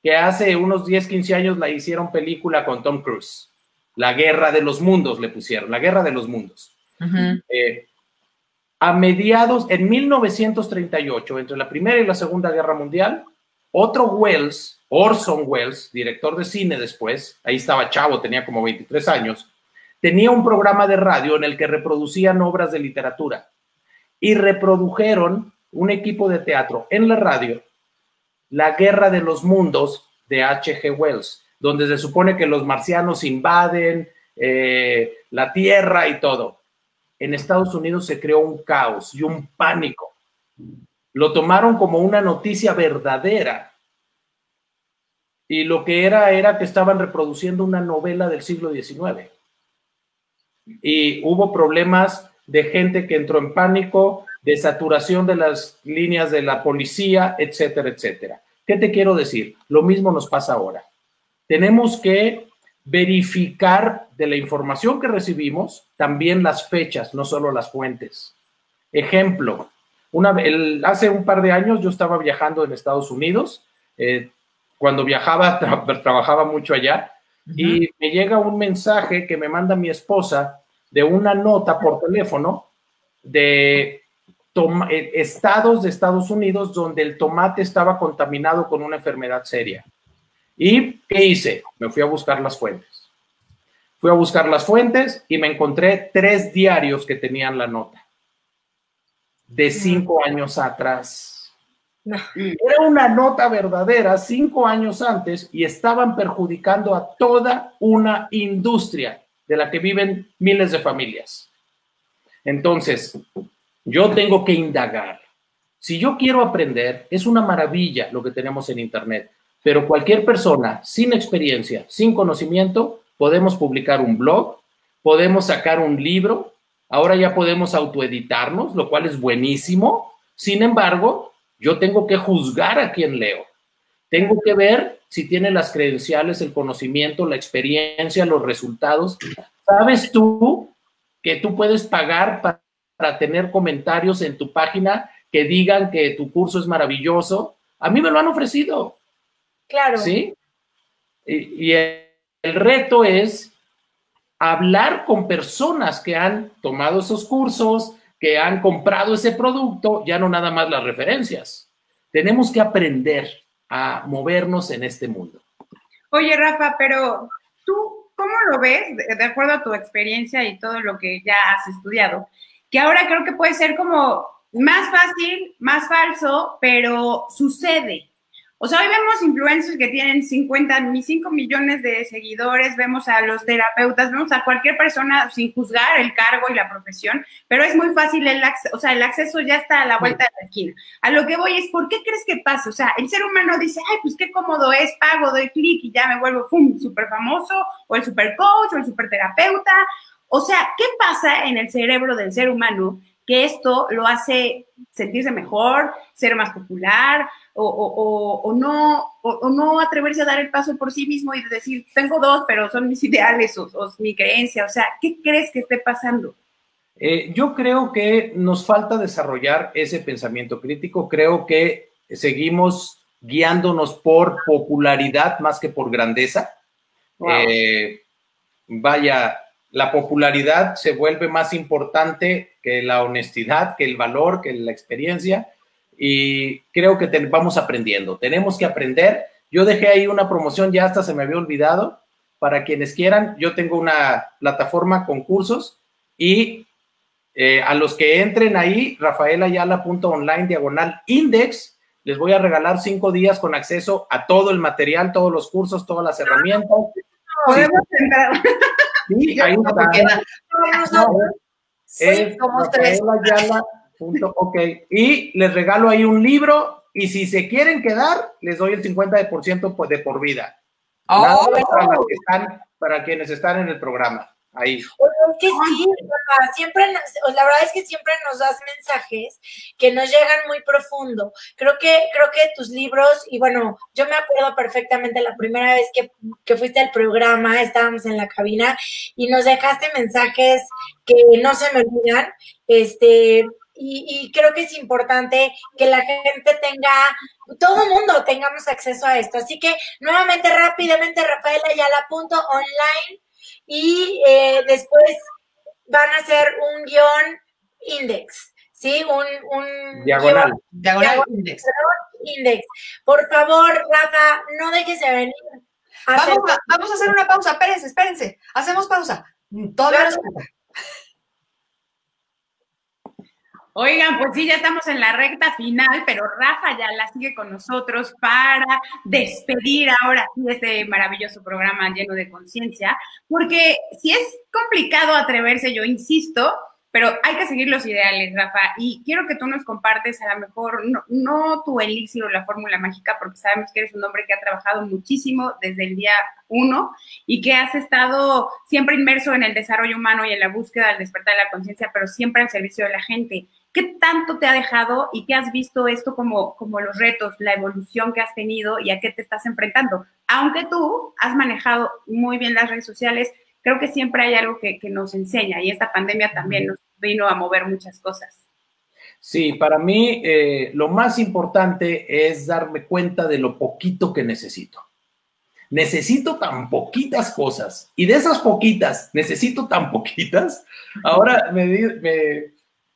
que hace unos diez, quince años la hicieron película con Tom Cruise. La guerra de los mundos le pusieron, la guerra de los mundos. Uh-huh. eh, a mediados, en mil novecientos treinta y ocho, entre la Primera y la Segunda Guerra Mundial, otro Wells, Orson Wells, director de cine después, ahí estaba chavo, tenía como veintitrés años, tenía un programa de radio en el que reproducían obras de literatura y reprodujeron un equipo de teatro en la radio, La guerra de los mundos de H G Wells, donde se supone que los marcianos invaden eh, la tierra y todo. En Estados Unidos se creó un caos y un pánico. Lo tomaron como una noticia verdadera. Y lo que era, era que estaban reproduciendo una novela del siglo diecinueve. Y hubo problemas de gente que entró en pánico, de saturación de las líneas de la policía, etcétera, etcétera. ¿Qué te quiero decir? Lo mismo nos pasa ahora. Tenemos que verificar de la información que recibimos también las fechas, no solo las fuentes. Ejemplo, una, el, hace un par de años yo estaba viajando en Estados Unidos, eh, cuando viajaba tra trabajaba mucho allá, uh-huh. y me llega un mensaje que me manda mi esposa de una nota por teléfono de... Toma, eh, estados de Estados Unidos donde el tomate estaba contaminado con una enfermedad seria. ¿Y qué hice? Me fui a buscar las fuentes. Fui a buscar las fuentes y me encontré tres diarios que tenían la nota. de cinco años atrás. No. Era una nota verdadera cinco años antes y estaban perjudicando a toda una industria de la que viven miles de familias. Entonces, yo tengo que indagar. Si yo quiero aprender, es una maravilla lo que tenemos en Internet, pero cualquier persona sin experiencia, sin conocimiento, podemos publicar un blog, podemos sacar un libro, ahora ya podemos autoeditarnos, lo cual es buenísimo. Sin embargo, yo tengo que juzgar a quien leo. Tengo que ver si tiene las credenciales, el conocimiento, la experiencia, los resultados. ¿Sabes tú que tú puedes pagar para, para tener comentarios en tu página que digan que tu curso es maravilloso? A mí me lo han ofrecido. Claro. ¿Sí? Y, y el, el reto es hablar con personas que han tomado esos cursos, que han comprado ese producto, ya no nada más las referencias. Tenemos que aprender a movernos en este mundo. Oye, Rafa, pero tú, ¿cómo lo ves, de acuerdo a tu experiencia y todo lo que ya has estudiado? Que ahora creo que puede ser como más fácil, más falso, pero sucede. O sea, hoy vemos influencers que tienen cincuenta, cinco millones de seguidores, vemos a los terapeutas, vemos a cualquier persona sin juzgar el cargo y la profesión, pero es muy fácil, el o sea, el acceso ya está a la vuelta de la esquina. A lo que voy es, ¿por qué crees que pasa? O sea, el ser humano dice, ay, pues qué cómodo es, pago, doy clic y ya me vuelvo, ¡fum!, súper famoso, o el súper coach, o el súper terapeuta. O sea, ¿qué pasa en el cerebro del ser humano que esto lo hace sentirse mejor, ser más popular, o, o, o, o, no, o, o no atreverse a dar el paso por sí mismo y decir, tengo dos, pero son mis ideales o, o mi creencia? O sea, ¿qué crees que esté pasando? Eh, yo creo que nos falta desarrollar ese pensamiento crítico. Creo que seguimos guiándonos por popularidad más que por grandeza. Wow. Eh, vaya... La popularidad se vuelve más importante que la honestidad, que el valor, que la experiencia, y creo que te, vamos aprendiendo. Tenemos que aprender. Yo dejé ahí una promoción, ya hasta se me había olvidado. Para quienes quieran, yo tengo una plataforma con cursos y eh, a los que entren ahí, rafaelayala punto online diagonal index, les voy a regalar cinco días con acceso a todo el material, todos los cursos, todas las herramientas. No, sí. Sí, ahí no está. No, no, es rafaelayala punto com. Ok. Y les regalo ahí un libro y si se quieren quedar, les doy el cincuenta por ciento de por vida. Oh, Nada oh. Para, que están, para quienes están en el programa. Ahí. Bueno, es que sí, siempre, la verdad es que siempre nos das mensajes que nos llegan muy profundo. Creo que, creo que tus libros, y bueno, yo me acuerdo perfectamente la primera vez que, que fuiste al programa, estábamos en la cabina y nos dejaste mensajes que no se me olvidan, este... Y, y creo que es importante que la gente tenga, todo el mundo tengamos acceso a esto. Así que nuevamente, rápidamente, rafaelayala punto online y eh, después van a hacer un guión index, ¿sí? Un, un diagonal. Guión, diagonal, diagonal index. index. Por favor, Rafa, no dejes de venir. Vamos a, vamos a hacer una pausa, espérense, espérense. Hacemos pausa. Todavía nos falta. Oigan, pues sí, ya estamos en la recta final, pero Rafa Ayala sigue con nosotros para despedir ahora sí este maravilloso programa lleno de conciencia, porque si es complicado atreverse, yo insisto, pero hay que seguir los ideales, Rafa, y quiero que tú nos compartes a lo mejor, no, no tu elixir o la fórmula mágica, porque sabemos que eres un hombre que ha trabajado muchísimo desde el día uno y que has estado siempre inmerso en el desarrollo humano y en la búsqueda del despertar de la conciencia, pero siempre al servicio de la gente. ¿Qué tanto te ha dejado y qué has visto esto como, como los retos, la evolución que has tenido y a qué te estás enfrentando? Aunque tú has manejado muy bien las redes sociales, creo que siempre hay algo que, que nos enseña y esta pandemia también nos vino a mover muchas cosas. Sí, para mí eh, lo más importante es darme cuenta de lo poquito que necesito. Necesito tan poquitas cosas y de esas poquitas necesito tan poquitas. Ahora me... me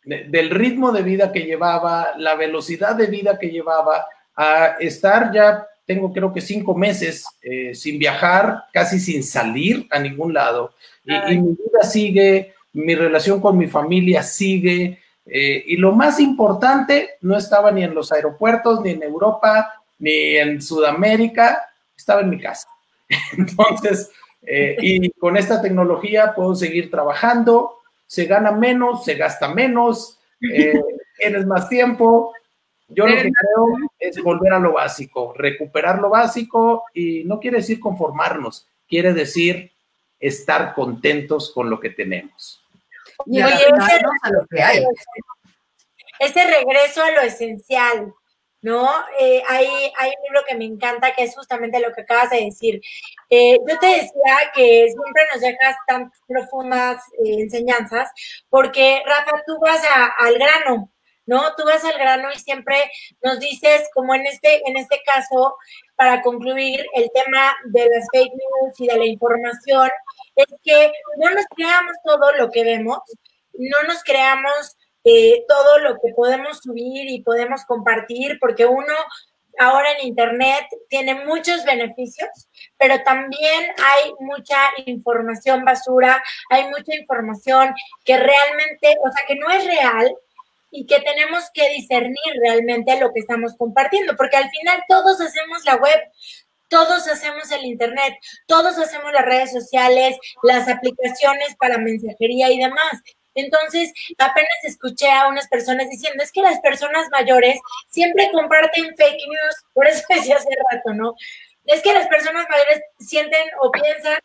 del ritmo de vida que llevaba, la velocidad de vida que llevaba, a estar ya, tengo creo que cinco meses eh, sin viajar, casi sin salir a ningún lado. Y, y mi vida sigue, mi relación con mi familia sigue, Eh, y lo más importante, no estaba ni en los aeropuertos, ni en Europa, ni en Sudamérica, estaba en mi casa. Entonces, eh, y con esta tecnología puedo seguir trabajando, se gana menos, se gasta menos, eh, tienes más tiempo. Yo lo que creo es volver a lo básico, recuperar lo básico, y no quiere decir conformarnos, quiere decir estar contentos con lo que tenemos. Y oye, ese, a lo que hay. Ese regreso a lo esencial, ¿no? Eh, hay, hay un libro que me encanta, que es justamente lo que acabas de decir. Eh, yo te decía que siempre nos dejas tan profundas eh, enseñanzas, porque, Rafa, tú vas a, al grano, ¿no? Tú vas al grano y siempre nos dices, como en este, en este caso, para concluir el tema de las fake news y de la información, es que no nos creamos todo lo que vemos, no nos creamos eh, todo lo que podemos subir y podemos compartir, porque uno ahora en internet tiene muchos beneficios, pero también hay mucha información basura, hay mucha información que realmente, o sea, que no es real, y que tenemos que discernir realmente lo que estamos compartiendo, porque al final todos hacemos la web, todos hacemos el internet, todos hacemos las redes sociales, las aplicaciones para mensajería y demás. Entonces, apenas escuché a unas personas diciendo, es que las personas mayores siempre comparten fake news, por eso decía hace rato, ¿no? Es que las personas mayores sienten o piensan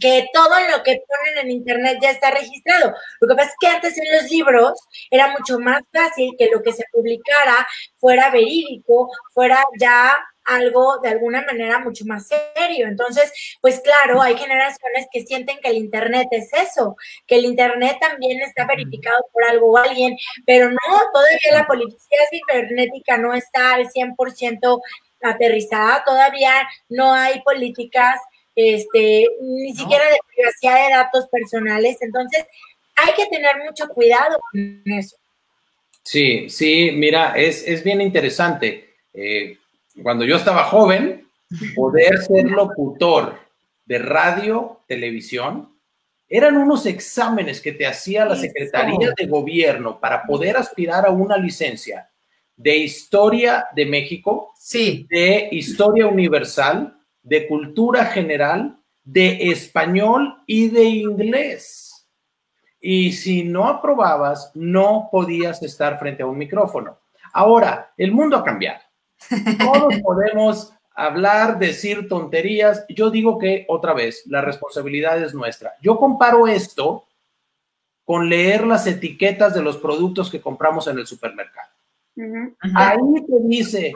que todo lo que ponen en internet ya está registrado. Lo que pasa es que antes en los libros era mucho más fácil que lo que se publicara fuera verídico, fuera ya algo de alguna manera mucho más serio. Entonces, pues claro, hay generaciones que sienten que el internet es eso, que el internet también está verificado por algo o alguien, pero no, todavía la policía cibernética no está al cien por ciento aterrizada, todavía no hay políticas Este, ni siquiera de privacidad de datos personales. Entonces, hay que tener mucho cuidado con eso. Sí, sí, mira, es, es bien interesante. Eh, cuando yo estaba joven, poder ser locutor de radio, televisión, eran unos exámenes que te hacía la Secretaría de Gobierno para poder aspirar a una licencia de Historia de México, sí, de Historia Universal, de cultura general, de español y de inglés. Y si no aprobabas, no podías estar frente a un micrófono. Ahora, el mundo ha cambiado. Todos podemos hablar, decir tonterías. Yo digo que, otra vez, la responsabilidad es nuestra. Yo comparo esto con leer las etiquetas de los productos que compramos en el supermercado. Uh-huh. Ahí te dice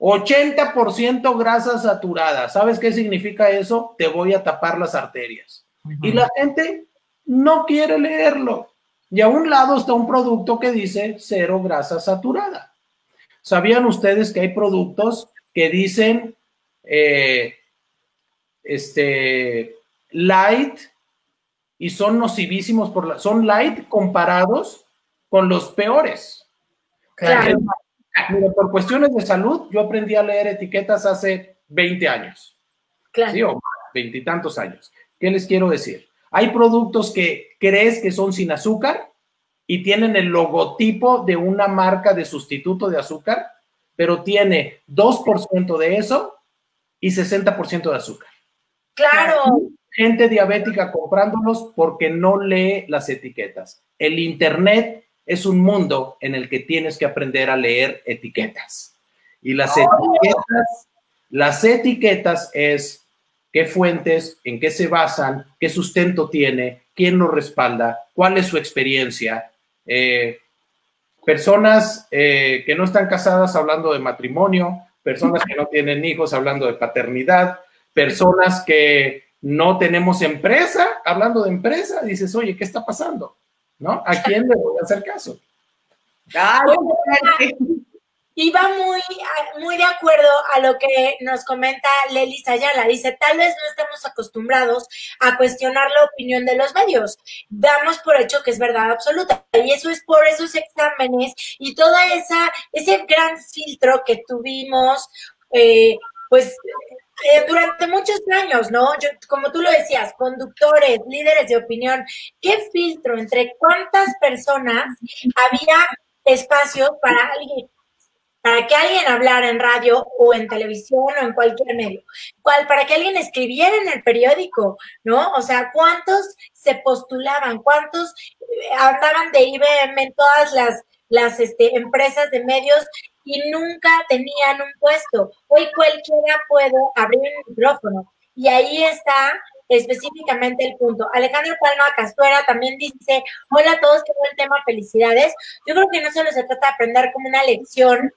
ochenta por ciento grasa saturada. ¿Sabes qué significa eso? Te voy a tapar las arterias. Uh-huh. Y la gente no quiere leerlo. Y a un lado está un producto que dice cero grasa saturada. ¿Sabían ustedes que hay productos que dicen eh, este, light y son nocivísimos? Por la, son light comparados con los peores. Claro. Entonces, mira, por cuestiones de salud, yo aprendí a leer etiquetas hace veinte años. Claro. Sí, o veintitantos años. ¿Qué les quiero decir? Hay productos que crees que son sin azúcar y tienen el logotipo de una marca de sustituto de azúcar, pero tiene dos por ciento de eso y sesenta por ciento de azúcar. ¡Claro! Gente diabética comprándolos porque no lee las etiquetas. El internet es un mundo en el que tienes que aprender a leer etiquetas. Y las oh, etiquetas, las etiquetas es qué fuentes, en qué se basan, qué sustento tiene, quién lo respalda, cuál es su experiencia. Eh, personas eh, que no están casadas hablando de matrimonio, personas que no tienen hijos hablando de paternidad, personas que no tenemos empresa hablando de empresa. Dices, oye, ¿qué está pasando? ¿No? ¿A quién le voy a hacer caso? Iba muy, muy de acuerdo a lo que nos comenta Lelis Ayala. Dice, tal vez no estamos acostumbrados a cuestionar la opinión de los medios. Damos por hecho que es verdad absoluta. Y eso es por esos exámenes y toda esa ese gran filtro que tuvimos, eh, pues eh, durante muchos años, ¿no? Yo, como tú lo decías, conductores, líderes de opinión, ¿qué filtro entre cuántas personas había espacios para alguien, para que alguien hablara en radio o en televisión o en cualquier medio? ¿Cuál, para que alguien escribiera en el periódico, ¿no? O sea, ¿cuántos se postulaban? ¿Cuántos andaban de I B M en todas las, las este, empresas de medios y nunca tenían un puesto? Hoy cualquiera puede abrir un micrófono y ahí está específicamente el punto. Alejandro Palma Castuera también dice, hola a todos, qué buen tema, felicidades. Yo creo que no solo se trata de aprender como una lección,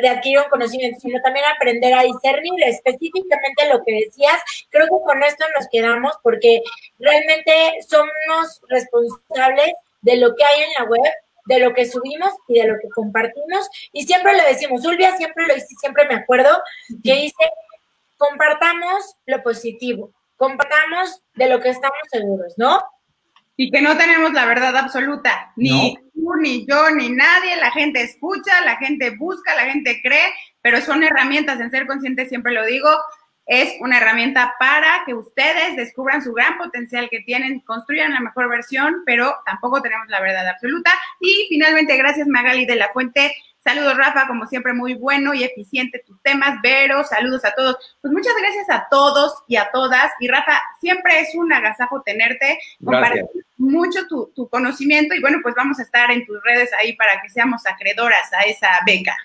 de adquirir un conocimiento, sino también aprender a discernir específicamente lo que decías. Creo que con esto nos quedamos porque realmente somos responsables de lo que hay en la web, de lo que subimos y de lo que compartimos. Y siempre le decimos, Ulvia, siempre lo hice, siempre me acuerdo que dice, compartamos lo positivo, compartamos de lo que estamos seguros, ¿no? Y que no tenemos la verdad absoluta, ni no. tú, ni yo, ni nadie. La gente escucha, la gente busca, la gente cree, pero son herramientas. En Ser Consciente siempre lo digo, es una herramienta para que ustedes descubran su gran potencial que tienen, construyan la mejor versión, pero tampoco tenemos la verdad absoluta. Y finalmente, gracias Magali de la Fuente. Saludos, Rafa, como siempre, muy bueno y eficiente tus temas. Vero, saludos a todos. Pues muchas gracias a todos y a todas. Y Rafa, siempre es un agasajo tenerte, compartir mucho tu, tu conocimiento. Y bueno, pues vamos a estar en tus redes ahí para que seamos acreedoras a esa beca.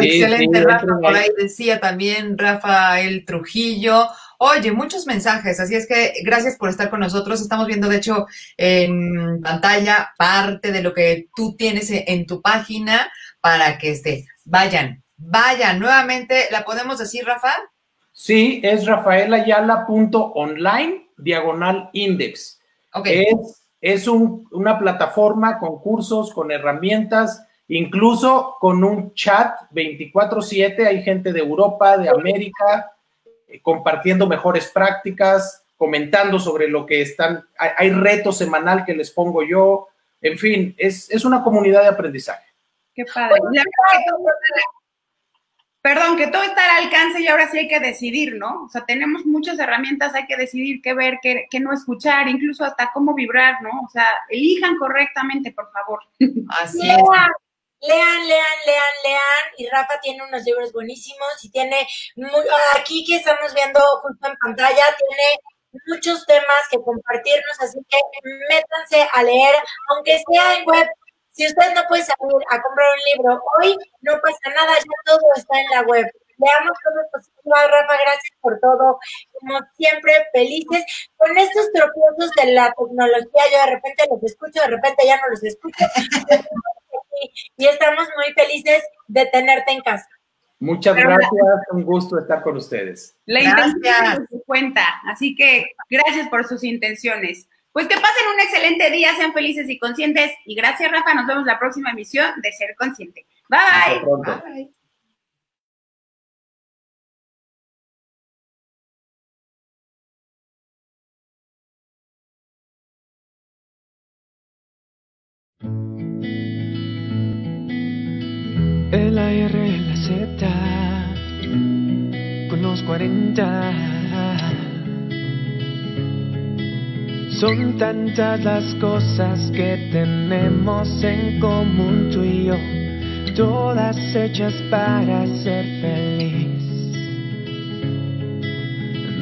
Sí, excelente, sí, Rafa. Por ahí decía también Rafael Trujillo. Oye, muchos mensajes, así es que gracias por estar con nosotros. Estamos viendo, de hecho, en pantalla parte de lo que tú tienes en tu página para que este, vayan, vayan. Nuevamente, ¿la podemos decir, Rafa? Sí, es rafaelayala.online diagonal index. Okay. Es, es un, una plataforma con cursos, con herramientas, incluso con un chat veinticuatro siete. Hay gente de Europa, de América, compartiendo mejores prácticas, comentando sobre lo que están, hay, hay reto semanal que les pongo yo, en fin, es, es una comunidad de aprendizaje. Qué padre. Oye, que todo, perdón, que todo está al alcance y ahora sí hay que decidir, ¿no? O sea, tenemos muchas herramientas, hay que decidir qué ver, qué, qué no escuchar, incluso hasta cómo vibrar, ¿no? O sea, elijan correctamente, por favor. Así yeah. es. Lean, lean, lean, lean, y Rafa tiene unos libros buenísimos y tiene, muy, aquí que estamos viendo justo en pantalla, tiene muchos temas que compartirnos, así que métanse a leer, aunque sea en web. Si usted no puede salir a comprar un libro hoy, no pasa nada, ya todo está en la web. Leamos todo positivo. Rafa, gracias por todo, como siempre, felices. Con estos tropiezos de la tecnología, yo de repente los escucho, de repente ya no los escucho. Y estamos muy felices de tenerte en casa. Muchas gracias, un gusto estar con ustedes. La intención se cuenta, así que gracias por sus intenciones. Pues que pasen un excelente día, sean felices y conscientes. Y gracias, Rafa, nos vemos la próxima emisión de Ser Consciente. Bye. Hasta bye. bye. El A R en la Z, con los cuarenta. Son tantas las cosas que tenemos en común tú y yo, todas hechas para ser feliz.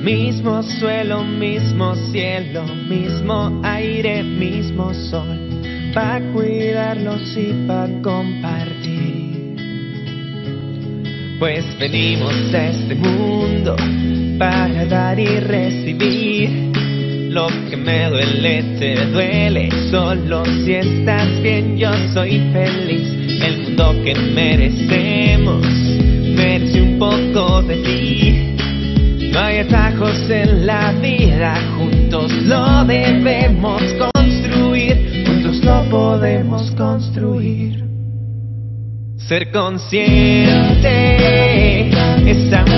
Mismo suelo, mismo cielo, mismo aire, mismo sol, pa' cuidarlos y pa' compartir. Pues venimos a este mundo para dar y recibir. Lo que me duele te duele, solo si estás bien yo soy feliz. El mundo que merecemos merece un poco de ti. No hay atajos en la vida, juntos lo debemos construir. Juntos lo podemos construir. Ser consciente es amor.